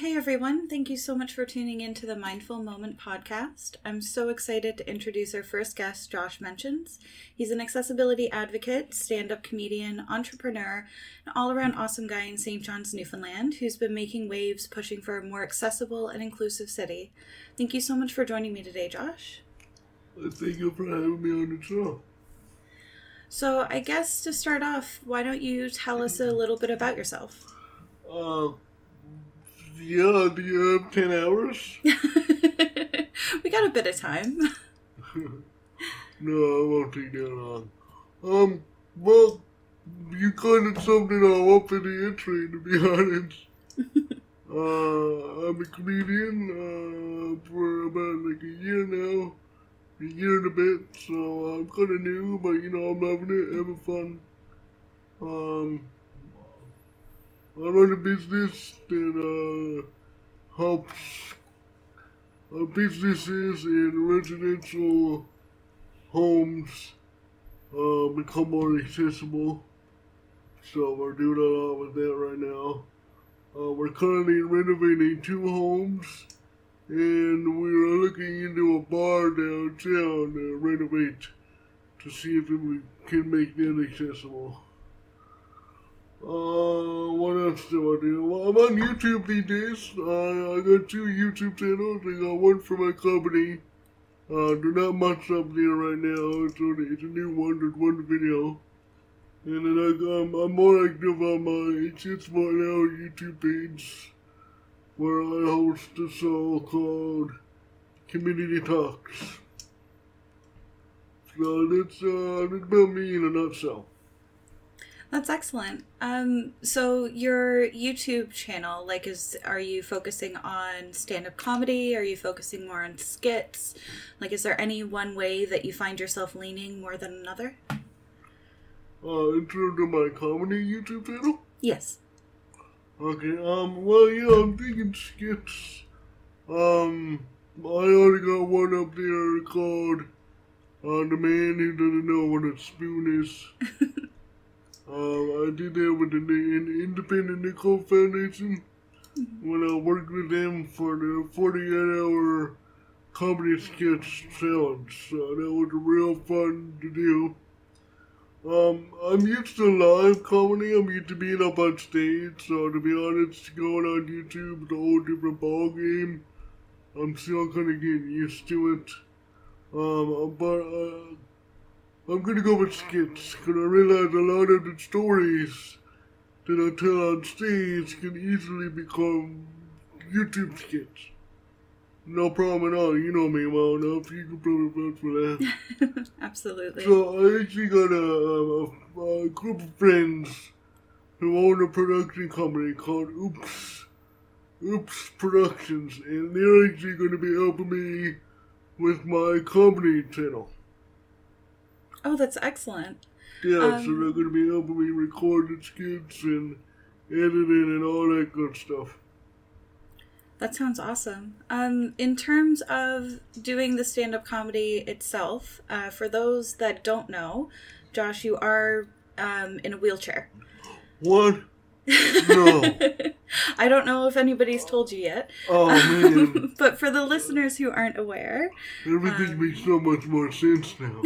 Hey everyone, thank you so much for tuning in to the Mindful Moment podcast. I'm so excited to introduce our first guest, Josh Mentions. He's an accessibility advocate, stand-up comedian, entrepreneur, an all-around awesome guy in St. John's, Newfoundland, who's been making waves pushing for a more accessible and inclusive city. Thank you so much for joining me today, Josh. Thank you for having me on the show. So I guess to start off, why don't you tell us a little bit about yourself? Yeah, do you have 10 hours? We got a bit of time. No, I won't take that long. Well, you kind of summed it all up in the entry, to be honest. I'm a comedian for about like a year now, a year and a bit, so I'm kind of new, but you know, I'm loving it, having fun. I run a business that helps businesses in residential homes become more accessible. So we're doing a lot with that right now. We're currently renovating 2 homes, and we're looking into a bar downtown to renovate to see if we can make that accessible. What else do I do? Well, I'm on YouTube these days. I got 2 YouTube channels. I got one for my comedy. There's not much up there right now. It's a new one. There's one video. And then I'm more active on my Accessible NL YouTube page, where I host a show called Community Talks. So that's about me in a nutshell. That's excellent. So your YouTube channel, are you focusing on stand-up comedy? Are you focusing more on skits? Is there any one way that you find yourself leaning more than another? In terms of my comedy YouTube channel? Yes. Okay, well, yeah, I'm thinking skits. I already got one up there called, The Man Who Doesn't Know What a Spoon Is. I did that with the Independent Nicole Foundation when I worked with them for the 48-hour comedy sketch challenge. That was real fun to do. I'm used to live comedy. I'm used to being up on stage. So to be honest, going on YouTube is a whole different ballgame. I'm still kind of getting used to it. But I'm going to go with skits, because I realize a lot of the stories that I tell on stage can easily become YouTube skits. No problem at all. You know me well enough. You can probably vote for that. Absolutely. So I actually got a group of friends who own a production company called Oops Productions, and they're actually going to be helping me with my comedy channel. Oh, that's excellent. Yeah, so they're going to be helping me record the skits and editing and all that good stuff. That sounds awesome. In terms of doing the stand-up comedy itself, for those that don't know, Josh, you are in a wheelchair. What? No. I don't know if anybody's told you yet. Oh, man. But for the listeners who aren't aware... Everything makes so much more sense now.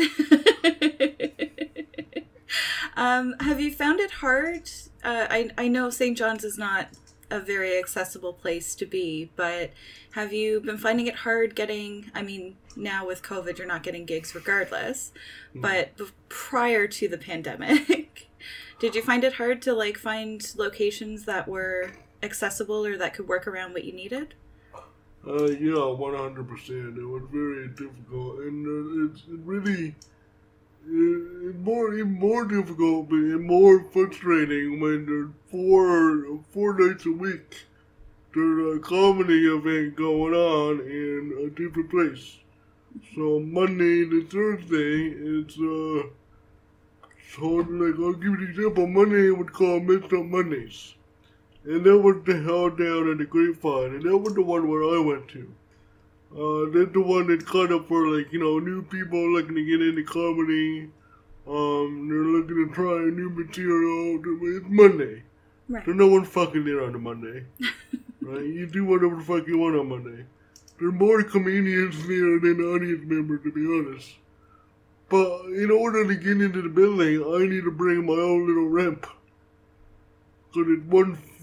Have you found it hard? I know St. John's is not a very accessible place to be, but have you been finding it hard getting, now with COVID you're not getting gigs regardless, but prior to the pandemic... Did you find it hard to find locations that were accessible or that could work around what you needed? Yeah, 100%. It was very difficult, and it's really more difficult and more frustrating when there's four nights a week there's a comedy event going on in a different place. So Monday to Thursday, it's So, I'll give you an example. Monday it was called Mixed-Up Mondays. And that was held down at the Grapevine. And that was the one where I went to. That's the one that caught up for, new people looking to get into comedy. They're looking to try new material. It's Monday. Right. So no one's fucking there on a Monday. right? You do whatever the fuck you want on Monday. There are more comedians there than audience members, to be honest. But in order to get into the building, I need to bring my own little ramp. Because it's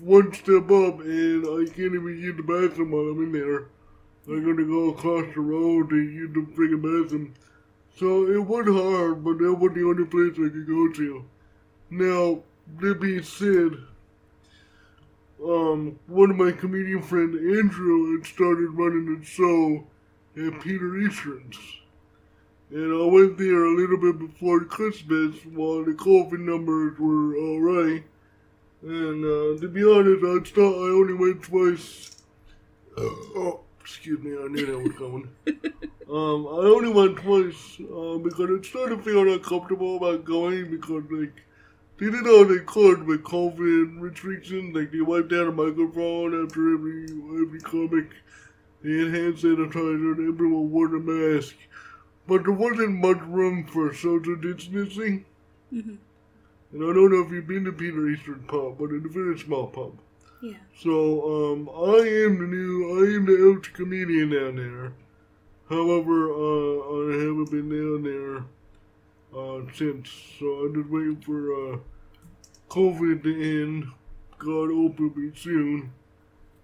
one step up, and I can't even use the bathroom while I'm in there. I'm going to go across the road to use the freaking bathroom. So it was hard, but that was the only place I could go to. Now, that being said, one of my comedian friend, Andrew, had started running a show at Peter Eastern's. And I went there a little bit before Christmas while the COVID numbers were alright. And to be honest, I only went twice. Oh, excuse me, I knew that was coming. I only went twice because I started feeling uncomfortable about going because, like, they did all they could with COVID restrictions. Like, they wiped out a microphone after every comic. They had hand sanitizer and everyone wore a mask. But there wasn't much room for social distancing. Mm-hmm. And I don't know if you've been to Peter Eastern Pub, but it's a very small pub. Yeah. So, I am the out comedian down there. However, I haven't been down there since, so I'm just waiting for COVID to end. God open me soon,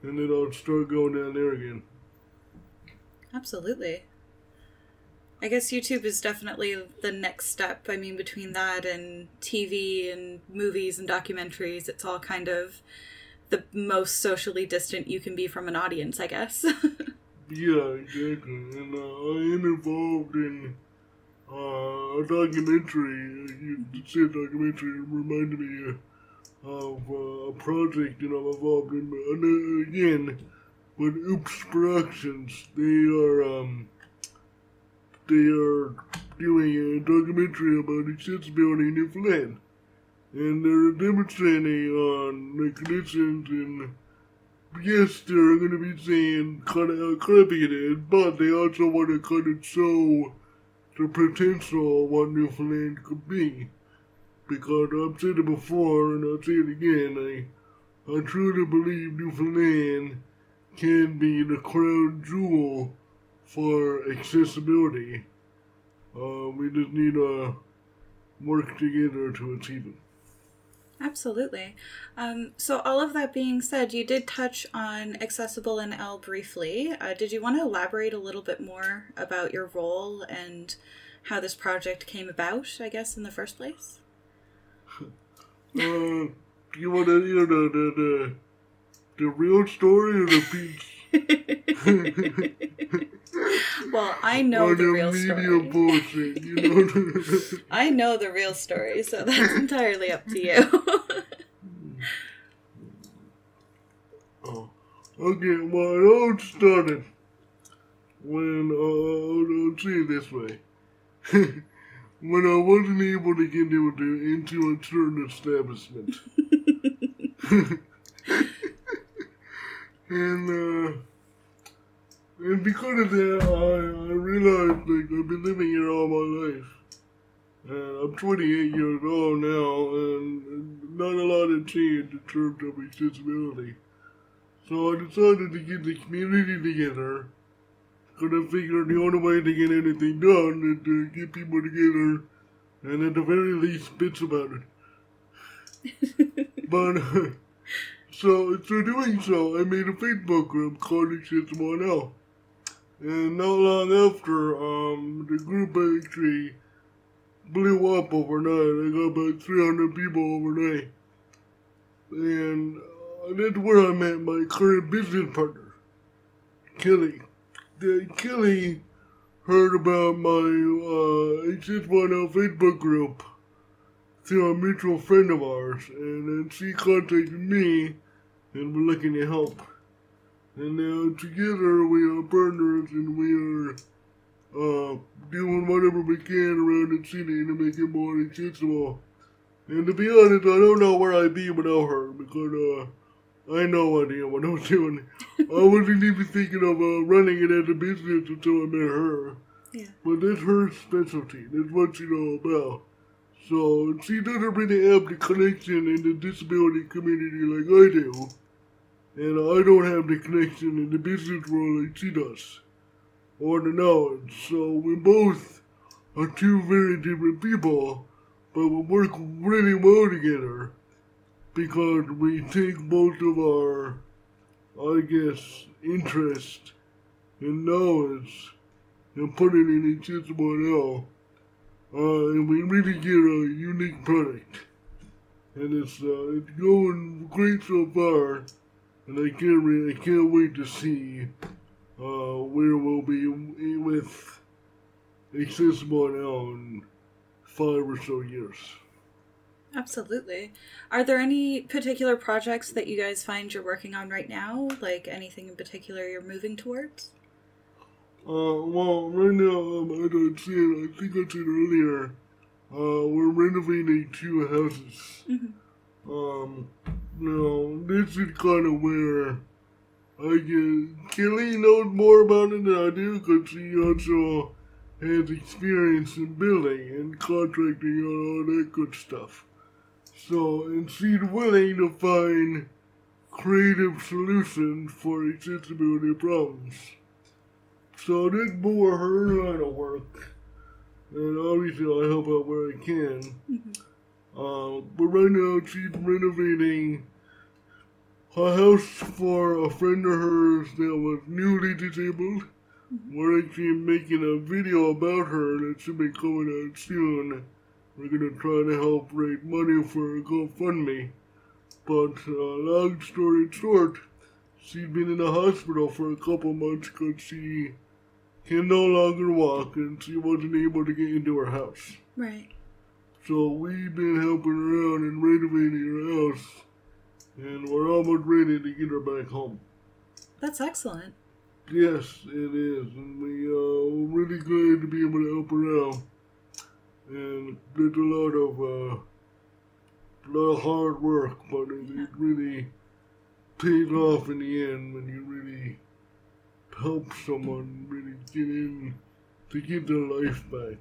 and then I'll start going down there again. Absolutely. I guess YouTube is definitely the next step. I mean, between that and TV and movies and documentaries, it's all kind of the most socially distant you can be from an audience, I guess. Yeah, exactly. And I am involved in a documentary. You said documentary reminded me of a project that I'm involved in. And again, with Oops Productions, they are... They are doing a documentary about accessibility in Newfoundland. And they're demonstrating on the conditions, and yes, they're going to be saying kind of how crappy it is, but they also want to kind of show the potential of what Newfoundland could be. Because I've said it before, and I'll say it again, I truly believe Newfoundland can be the crown jewel for accessibility. We just need to work together to achieve it. Absolutely. So all of that being said, you did touch on Accessible NL briefly. Did you want to elaborate a little bit more about your role and how this project came about, I guess, in the first place? You want to hear the real story or the piece? Well, I know the real story. Bullshit, you know? I know the real story, so that's entirely up to you. Oh. Okay, well, it all started when, I'll say it this way. When I wasn't able to get into a certain establishment. And because of that, I realized, like, I've been living here all my life. I'm 28 years old now, and not a lot has changed in terms of accessibility. So I decided to get the community together, because I figured the only way to get anything done is to get people together, and at the very least, bitch about it. But... So, through doing so, I made a Facebook group called Accessible NL. And not long after, the group actually blew up overnight. I got about 300 people overnight. And that's where I met my current business partner, Kelly. Kelly heard about my Accessible NL Facebook group through a mutual friend of ours, and then she contacted me, and we're looking to help. And now together we are partners, and we are doing whatever we can around the city to make it more accessible. And to be honest, I don't know where I'd be without her, because I had no idea what I was doing. I wasn't even thinking of running it as a business until I met her. Yeah. But that's her specialty. That's what she's all about. So, she doesn't really have the connection in the disability community like I do. and I don't have the connection in the business world like she does, or the knowledge. So we both are two very different people, but we work really well together because we take both of our, I guess, interest and knowledge and put it in Accessible NL, and we really get a unique product. And it's going great so far, and I can't wait to see where we'll be with Accessible NL in 5 or so years. Absolutely. Are there any particular projects that you guys find you're working on right now? Like anything in particular you're moving towards? Well, right now, I think I said earlier, we're renovating 2 houses. Mm-hmm. Now, this is kind of where I get... Kelly knows more about it than I do because she also has experience in building and contracting and all that good stuff. So, and she's willing to find creative solutions for accessibility problems. So this more her line of work, and obviously I help out where I can. Mm-hmm. But right now she's renovating a house for a friend of hers that was newly disabled. Mm-hmm. We're actually making a video about her that should be coming out soon. We're going to try to help raise money for a GoFundMe. But long story short, she's been in the hospital for a couple months because she can no longer walk and she wasn't able to get into her house. Right. So we've been helping her out and renovating her house, and we're almost ready to get her back home. That's excellent. Yes, it is. And we're really glad to be able to help her out. And there's a lot of hard work, but it really pays off in the end when you really help someone really get in to get their life back.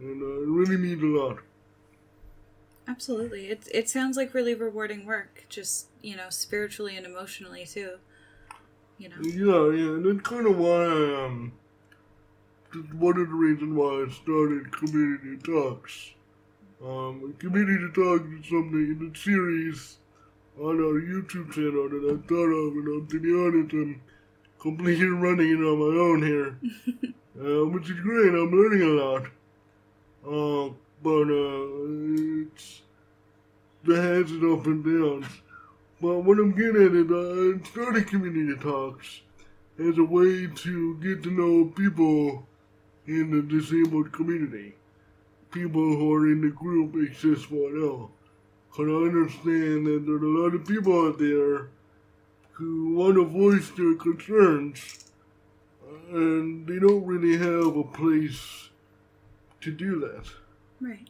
And it really means a lot. Absolutely. It sounds like really rewarding work, just, spiritually and emotionally too. Yeah, and that's kind of why just one of the reasons why I started Community Talks. Community Talks is something in the series on our YouTube channel that I thought of, and to be honest, I'm completely running it on my own here, which is great. I'm learning a lot, but it's the has its up and downs. But what I'm getting at is I started Community Talks as a way to get to know people in the disabled community, people who are in the group Accessible NL. Because I understand that there are a lot of people out there who want to voice their concerns, and they don't really have a place to do that. Right.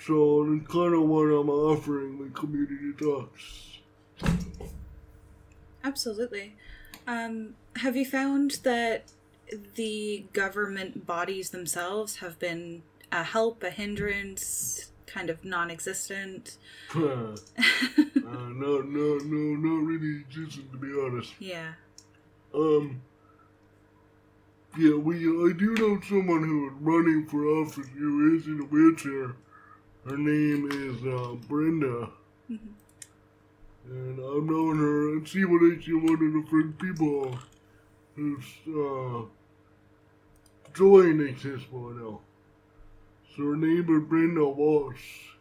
So that's kind of what I'm offering with Community Talks. Absolutely. Have you found that the government bodies themselves have been a help, a hindrance, kind of non-existent? No, not really existent, to be honest. Yeah. I do know someone who is running for office who is in a wheelchair. Her name is Brenda. Mm-hmm. And I've known her, and she was actually one of the first people who's joined Accessible NL. So her name is Brenda Walsh,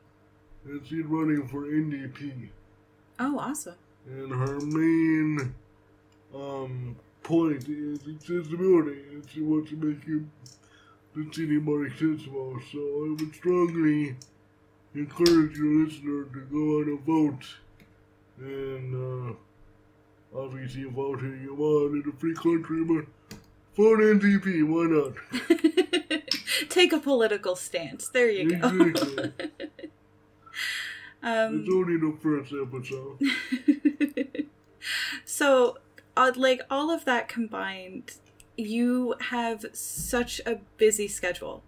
and she's running for NDP. Oh, awesome. And her main point is accessibility, and she wants to make the city more accessible. So I would strongly encourage your listener to go out and vote. And obviously vote who you want in a free country, but vote NDP, why not? Take a political stance. There you go. It's only the first episode. So, all of that combined, you have such a busy schedule.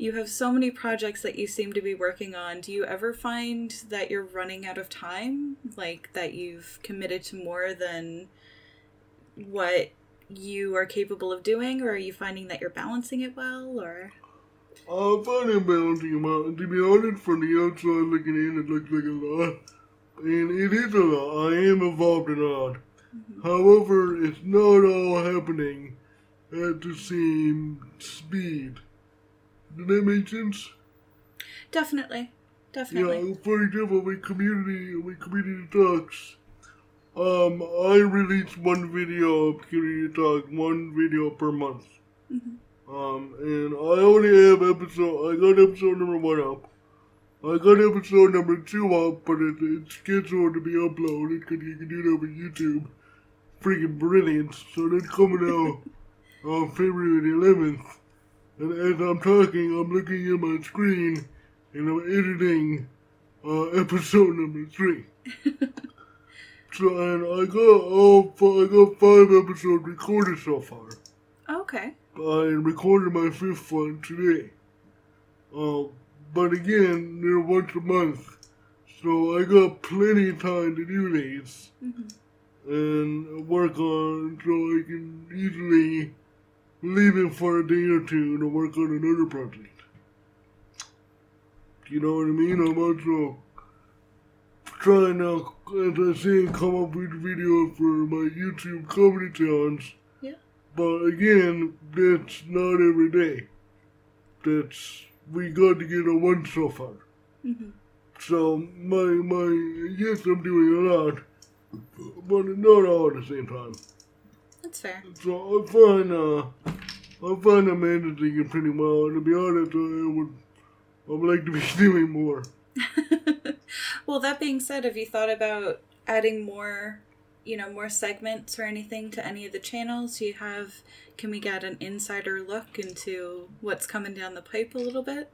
You have so many projects that you seem to be working on. Do you ever find that you're running out of time? Like that you've committed to more than what you are capable of doing? Or are you finding that you're balancing it well? Or I'm finding balancing it well. To be honest, from the outside looking in, it looks like a lot. And it is a lot. I am involved in a lot. Mm-hmm. However, it's not all happening at the same speed. Does that make sense? Definitely. Yeah, for example, with Community Talks, I release one video of Community Talks, one video per month. Mm-hmm. And I only have I got episode number 1 up. I got episode number 2 up, but it's scheduled to be uploaded, because you can do that with YouTube. Freaking brilliant. So that's coming out on February the 11th. And as I'm talking, I'm looking at my screen, and I'm editing episode number 3. I got 5 episodes recorded so far. Okay. I recorded my 5th one today. But again, they're once a month, so I got plenty of time to do these, mm-hmm. and work on, so I can easily leave it for a day or two to work on another project. You know what I mean? I'm also trying to, as I say, come up with videos for my YouTube comedy challenge. Yeah. But again, that's not every day. We got to get a one so far. Mm-hmm. So, yes, I'm doing a lot, but not all at the same time. That's fair. So I find I'm managing it pretty well. To be honest, I would like to be doing more. Well, that being said, have you thought about adding more, more segments or anything to any of the channels you have? Can we get an insider look into what's coming down the pipe a little bit?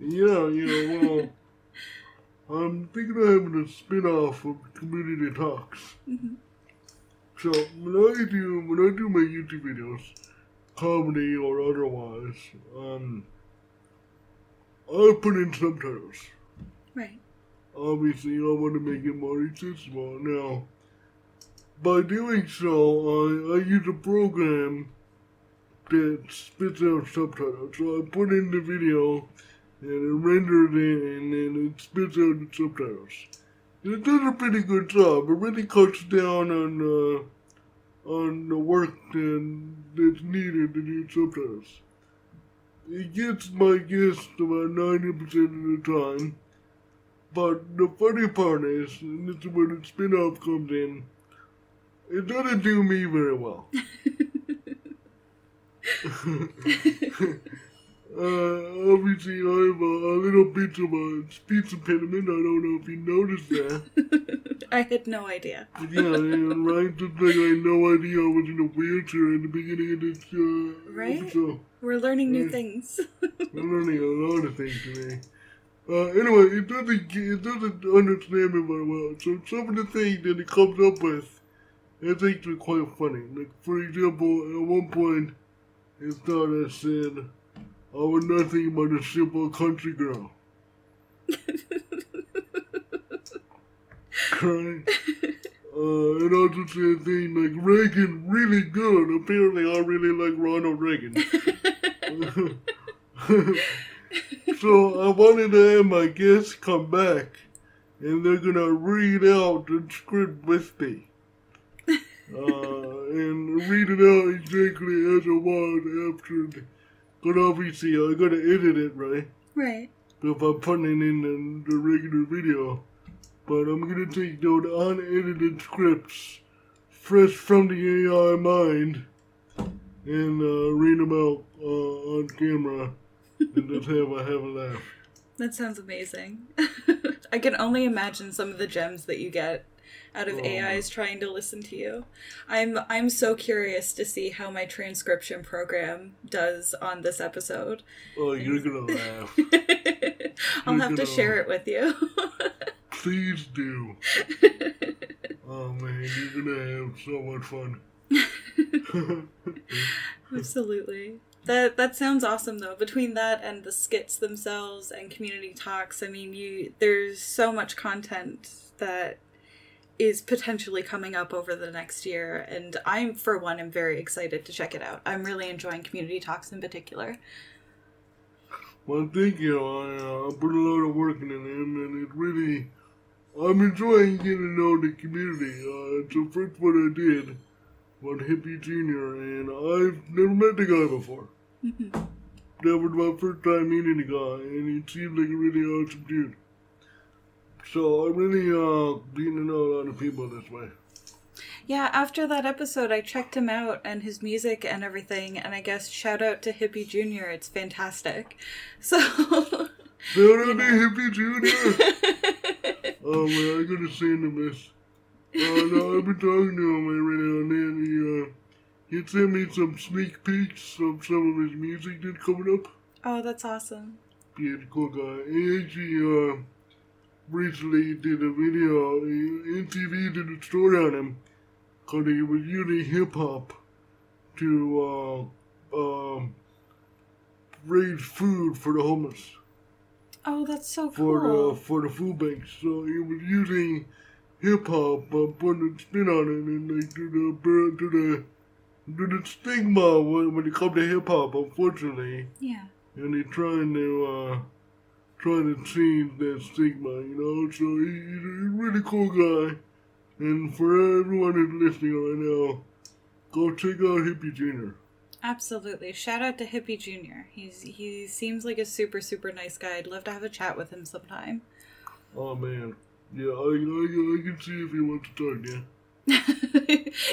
Well, I'm thinking of having a spin-off of Community Talks. Mm-hmm. So, when I do my YouTube videos, comedy or otherwise, I put in subtitles. Right. Obviously, I want to make it more accessible. Now, by doing so, I use a program that spits out subtitles. So I put in the video, and it renders it, and then it spits out the subtitles. It does a pretty good job. It really cuts down on the work that's needed to do subtitles. It gets my guess about 90% of the time. But the funny part is, and this is where the spin-off comes in, it doesn't do me very well. Obviously, I have a little bit of a speech impediment. I don't know if you noticed that. I had no idea. Right? Just like I had no idea I was in a wheelchair at the beginning of this episode. We're learning new things. We're learning a lot of things today. Anyway, it doesn't understand me very well. So some of the things that it comes up with, it's actually quite funny. Like, for example, at one point, it started, I said, I was nothing but a simple country girl. Right? And I just say things like, Reagan, really good. Apparently, I really like Ronald Reagan. So I wanted to have my guests come back, and they're going to read out the script with me. And read it out exactly as it was after. But obviously, I gotta edit it, right? Right. So if I'm putting it in the regular video. But I'm gonna take those unedited scripts, fresh from the AI mind, and read them out on camera, and just have a laugh. That sounds amazing. I can only imagine some of the gems that you get out of AIs trying to listen to you. I'm so curious to see how my transcription program does on this episode. Oh, you're going to laugh. I'll have to share it with you. Please do. Oh, man, you're going to have so much fun. Absolutely. That sounds awesome, though. Between that and the skits themselves and community talks, I mean, there's so much content that is potentially coming up over the next year, and I'm, for one, am very excited to check it out. I'm really enjoying community talks in particular. Well, thank you. I put a lot of work in it, and it really... I'm enjoying getting to know the community. It's the first one I did about Hippie Jr., and I've never met the guy before. Mm-hmm. That was my first time meeting the guy, and he seemed like a really awesome dude. So I'm really getting to know a lot of people this way. Yeah, after that episode, I checked him out and his music and everything, and I guess shout out to Hippie Jr., it's fantastic. So... shout out to Hippie Jr.! Oh man, I could have seen him this. No, I've been talking to him every now and then. He sent me some sneak peeks of some of his music that's coming up. Oh, that's awesome. Yeah, he's a cool guy. He actually, recently did a video, MTV did a story on him, because he was using hip-hop to raise food for the homeless. Oh, that's so cool. For the food banks. So he was using hip-hop, putting a spin on it, and like, do the stigma when it comes to hip-hop, unfortunately. Yeah. And they're trying to change that stigma, you know? So he's a really cool guy. And for everyone who's listening right now, go check out Hippie Jr. Absolutely. Shout out to Hippie Jr. He seems like a super, super nice guy. I'd love to have a chat with him sometime. Oh, man. Yeah, I can see if he wants to talk, yeah.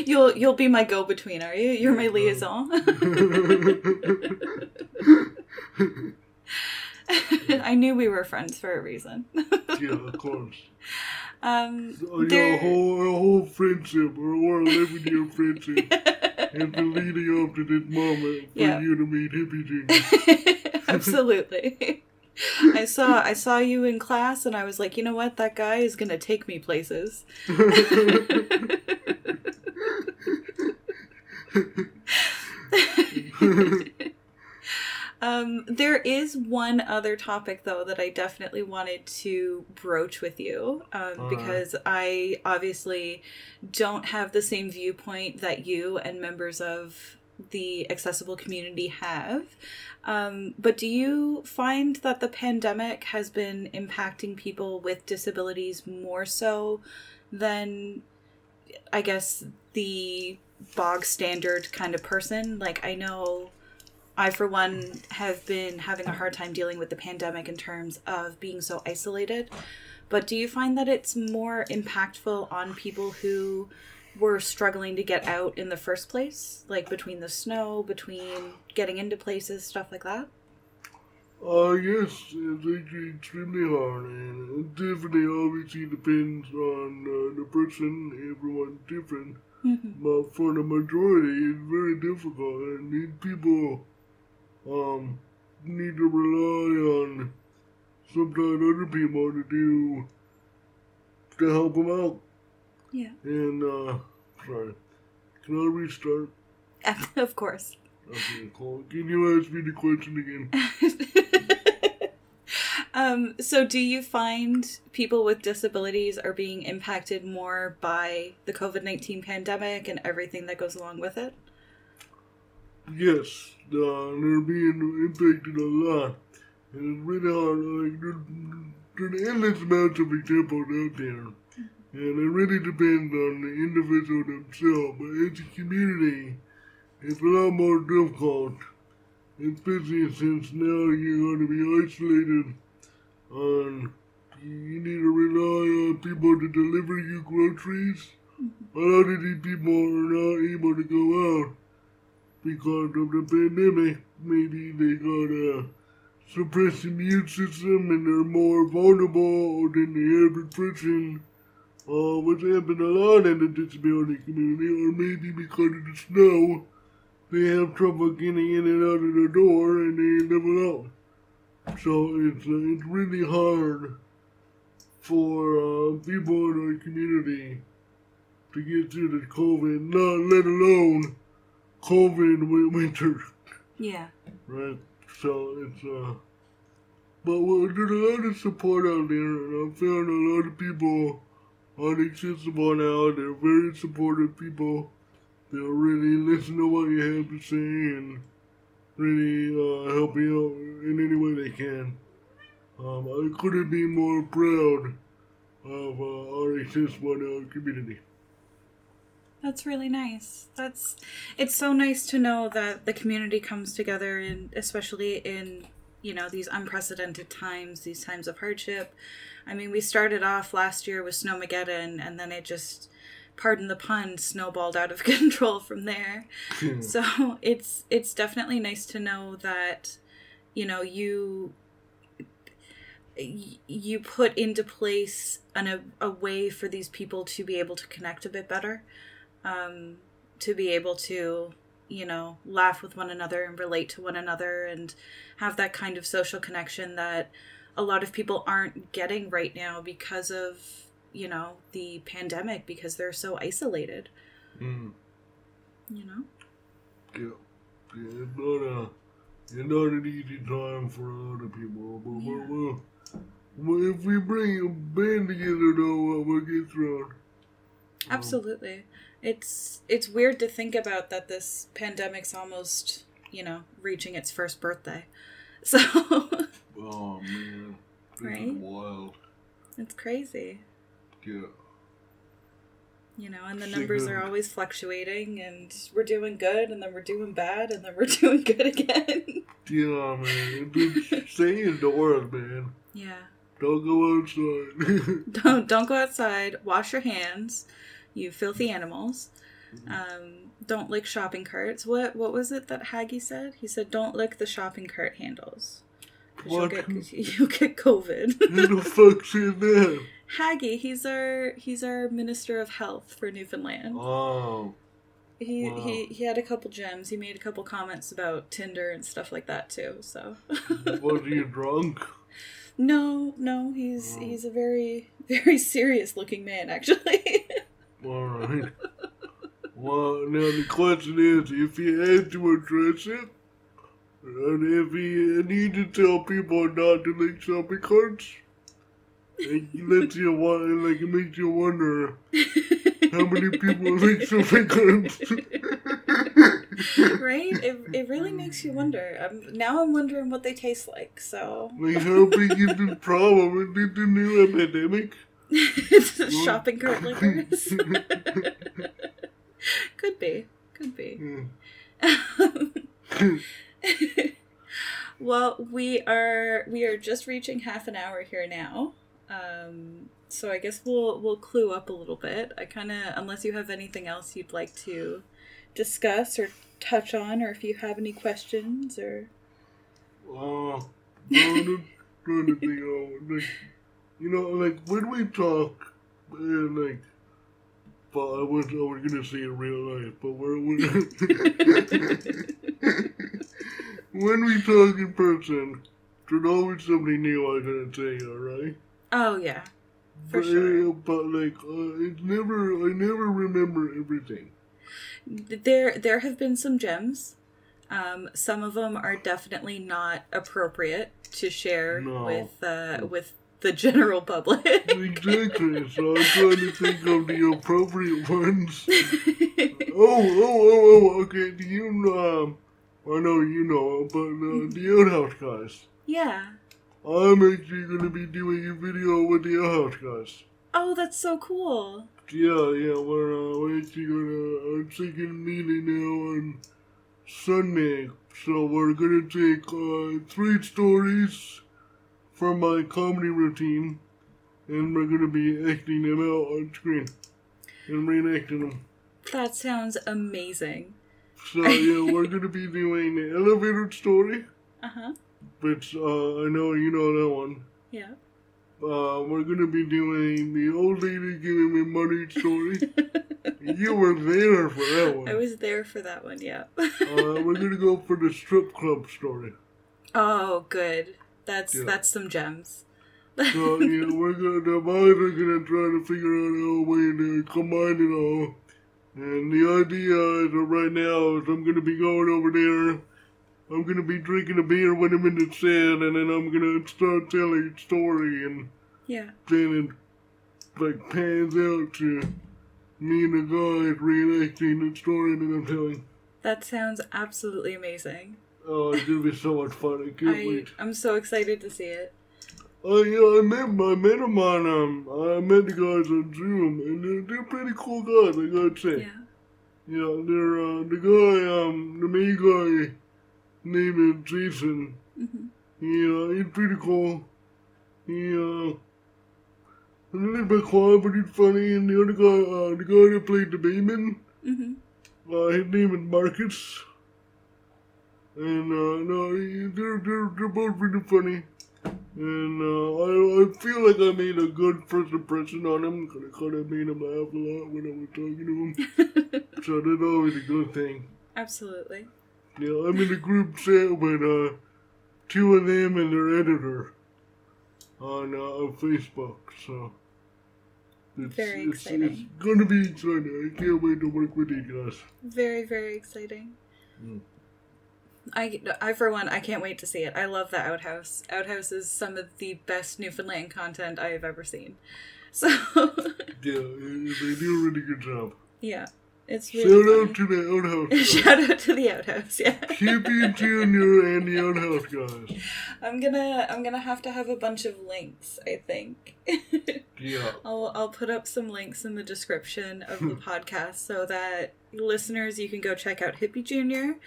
You'll be my go-between, are you? You're my liaison. I knew we were friends for a reason. Yeah, of course. Our whole friendship, our 11-year friendship, has been leading up to this moment for you to meet Hippie Jr. Absolutely. I saw you in class, and I was like, you know what? That guy is gonna take me places. There is one other topic, though, that I definitely wanted to broach with you, because I obviously don't have the same viewpoint that you and members of the accessible community have. But do you find that the pandemic has been impacting people with disabilities more so than, I guess, the bog standard kind of person? Like, I know... I, for one, have been having a hard time dealing with the pandemic in terms of being so isolated. But do you find that it's more impactful on people who were struggling to get out in the first place? Like between the snow, between getting into places, stuff like that? Yes, it's extremely hard. And it definitely obviously depends on the person, everyone's different. Mm-hmm. But for the majority, it's very difficult. And these people... need to rely on sometimes other people to help them out. Yeah. And, sorry. Can I restart? Of course. Okay, cool. Can you ask me the question again? So do you find people with disabilities are being impacted more by the COVID-19 pandemic and everything that goes along with it? Yes, they're being impacted a lot, and it's really hard. Like, there's endless amounts of examples out there, and it really depends on the individual themselves. But as a community, it's a lot more difficult, especially since now you're going to be isolated. You need to rely on people to deliver you groceries. A lot of these people are not able to go out. Because of the pandemic, maybe they got a suppressed immune system and they're more vulnerable than the average person, which happened a lot in the disability community, or maybe because of the snow, they have trouble getting in and out of the door and they level out. So it's really hard for people in our community to get through this COVID, let alone COVID winter. Yeah. Right. So it's but there's a lot of support out there, and I found a lot of people on Accessible now. They're very supportive people. They'll really listen to what you have to say and really help you out in any way they can. I couldn't be more proud of our Accessible NL community. That's really nice. It's so nice to know that the community comes together, and especially in, you know, these unprecedented times, these times of hardship. I mean, we started off last year with Snowmageddon, and then it just, pardon the pun, snowballed out of control from there. So it's definitely nice to know that, you know, you put into place a way for these people to be able to connect a bit better, to be able to, you know, laugh with one another and relate to one another and have that kind of social connection that a lot of people aren't getting right now because of, you know, the pandemic, because they're so isolated. Mm. You know? Yeah, it's not an easy time for a lot of people, but yeah. Well, if we bring a band together, though, we'll get through it. Absolutely. It's weird to think about that this pandemic's almost, you know, reaching its first birthday. So. Oh, man. It's right? Wild. It's crazy. Yeah. You know, and the numbers are always fluctuating, and we're doing good, and then we're doing bad, and then we're doing good again. Yeah, man. Stay indoors, man. Yeah. Don't go outside. Don't go outside. Wash your hands, you filthy animals. Don't lick shopping carts. What was it that Haggie said? He said, don't lick the shopping cart handles. You'll get COVID. Who the fuck said that? Haggie, he's our Minister of Health for Newfoundland. Oh. He had a couple gems. He made a couple comments about Tinder and stuff like that too, so. Was he drunk? No, he's a very, very serious looking man, actually. All right. Well, now the question is, if he had to address it, and if he needed to tell people not to lick shopping carts, it lets you like it makes you wonder how many people lick shopping carts. Right? It really makes you wonder. I'm wondering what they taste like, so... Like, how big is the problem? Is it the new epidemic? It's shopping cart liquors. Could be. Yeah. Well, we are just reaching half an hour here now. So I guess we'll clue up a little bit. Unless you have anything else you'd like to discuss or touch on, or if you have any questions, or you know, like when we talk, like, but I was gonna say in real life, but when we talk in person, there's always something new I gotta tell you, right? Oh yeah, for sure. But like, I never remember everything. There have been some gems. Some of them are definitely not appropriate to share with the general public. Exactly. So I'm trying to think of the appropriate ones. Oh. Okay. Do you know? I know you know, but the Outhouse guys. Yeah. I'm actually going to be doing a video with the Outhouse guys. Oh, that's so cool. Yeah, we're actually gonna, I'm taking meeting now on Sunday, so we're gonna take 3 stories from my comedy routine, and we're gonna be acting them out on screen, and reenacting them. That sounds amazing. So yeah, we're gonna be doing the elevator story, which I know you know that one. Yeah. We're going to be doing the old lady giving me money story. You were there for that one. I was there for that one, yeah. We're going to go for the strip club story. Oh, good. That's some gems. So, yeah, the boys are going to try to figure out a way to combine it all. And the idea is that right now is I'm going to be going over there I'm going to be drinking a beer when I'm in the sand, and then I'm going to start telling a story, and then it, like, pans out to me and the guy reenacting the story that I'm telling. That sounds absolutely amazing. Oh, it's going to be so much fun. I can't wait. I'm so excited to see it. Oh, yeah, I met him on, I met the guys on Zoom, and they're pretty cool guys, I gotta say. Yeah. Yeah, they're, the guy, the main guy, named Jason. Mm-hmm. Yeah, he's pretty cool. He, a little bit quiet, but he's funny, and the other guy, the guy that played the Bayman, mm-hmm. His name is Marcus. And, no, they're both really funny. And I feel like I made a good first impression on him, because I kind of made him laugh a lot when I was talking to him. So that's always a good thing. Absolutely. Yeah, I'm in a group chat with two of them and their editor on Facebook. So it's very exciting. It's going to be exciting. I can't wait to work with you guys. Very, very exciting. Mm. I for one, I can't wait to see it. I love The Outhouse. Outhouse is some of the best Newfoundland content I have ever seen. So yeah, they do a really good job. Yeah, it's really shout funny. Out to The Outhouse. Shout out to The Outhouse. Yeah, Hippie Jr. and The Outhouse guys. I'm gonna have to have a bunch of links, I think. Yeah, I'll put up some links in the description of the podcast so that listeners, you can go check out Hippie Jr.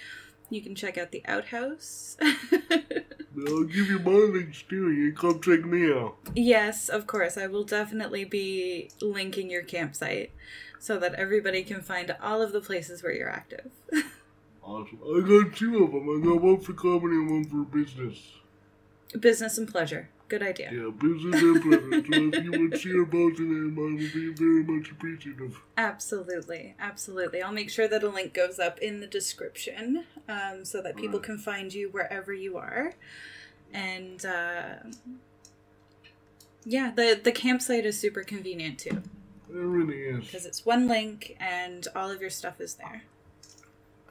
You can check out The Outhouse. I'll give you my links too. You come check me out. Yes, of course. I will definitely be linking your campsite so that everybody can find all of the places where you're active. Awesome. I got two of them. I got one for comedy and one for business. Business and pleasure. Good idea. Yeah, business and pleasure. So if you would share both of them, I would be very much appreciative. Absolutely. Absolutely. I'll make sure that a link goes up in the description so that people can find you wherever you are. And, the campsite is super convenient, too. It really is. Because it's one link and all of your stuff is there.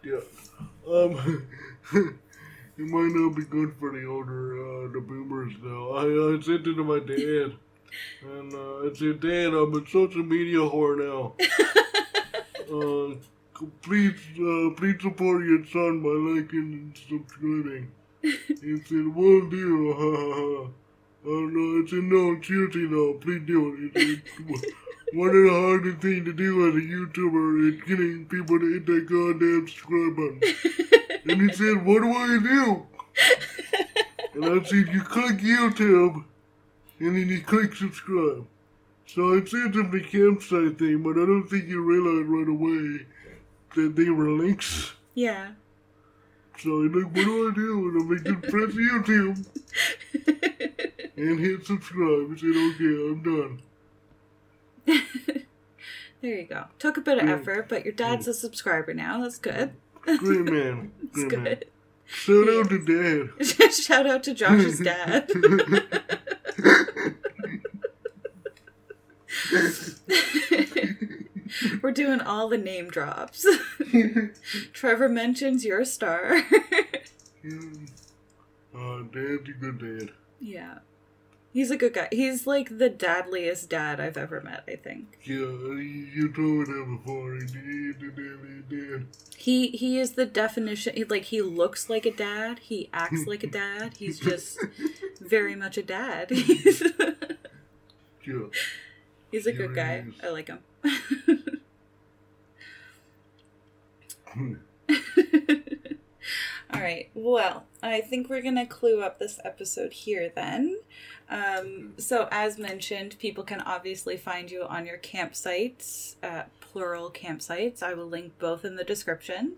Yeah. It might not be good for the older, the boomers, though. I sent it to my dad, and I said, Dad, I'm a social media whore now. Please support your son by liking and subscribing. He said, will do. I said, no, seriously, no, please do it. One of the hardest things to do as a YouTuber is getting people to hit that goddamn subscribe button. And he said, what do I do? And I said, you click YouTube, and then you click subscribe. So I sent him the campsite thing, but I don't think he realized right away that they were links. Yeah. So he's like, what do I do? And I'm like, just press YouTube and hit subscribe. I said, okay, I'm done. There you go. Took a bit of effort, but your dad's a subscriber now. That's good. Great man. Great good. Man. Shout out to Dad. Shout out to Josh's dad. We're doing all the name drops. Trevor mentions your star. Dad's a good dad. Yeah. He's a good guy. He's like the dadliest dad I've ever met, I think. Yeah, you told me that before. He did. He is the definition. He looks like a dad. He acts like a dad. He's just very much a dad. Yeah. He's a good guy. I like him. All right. Well, I think we're going to clue up this episode here then. So as mentioned, people can obviously find you on your campsites, plural campsites. I will link both in the description.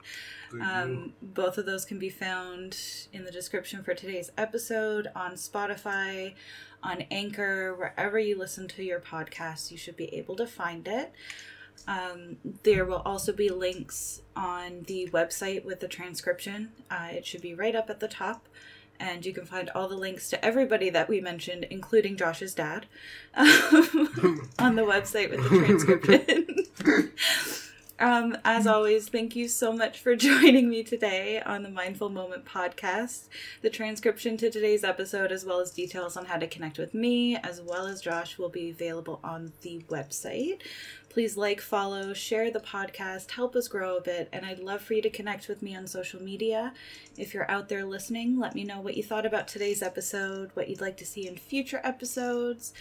Both of those can be found in the description for today's episode on Spotify, on Anchor, wherever you listen to your podcasts, you should be able to find it. There will also be links on the website with the transcription. It should be right up at the top, and you can find all the links to everybody that we mentioned, including Josh's dad, on the website with the transcription. As always, thank you so much for joining me today on the Mindful Moment podcast. The transcription to today's episode, as well as details on how to connect with me, as well as Josh, will be available on the website. Please like, follow, share the podcast, help us grow a bit, and I'd love for you to connect with me on social media. If you're out there listening, let me know what you thought about today's episode, what you'd like to see in future episodes,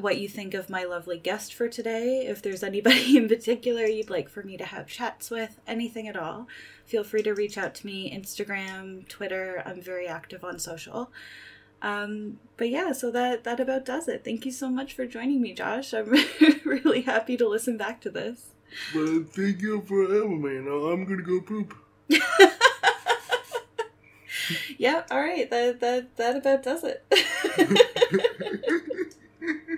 what you think of my lovely guest for today, if there's anybody in particular you'd like for me to have chats with, anything at all. Feel free to reach out to me, Instagram, Twitter. I'm very active on social. But yeah, so that about does it. Thank you so much for joining me, Josh. I'm really happy to listen back to this. Well, thank you for having me. Now I'm going to go poop. Yep, all right. That about does it.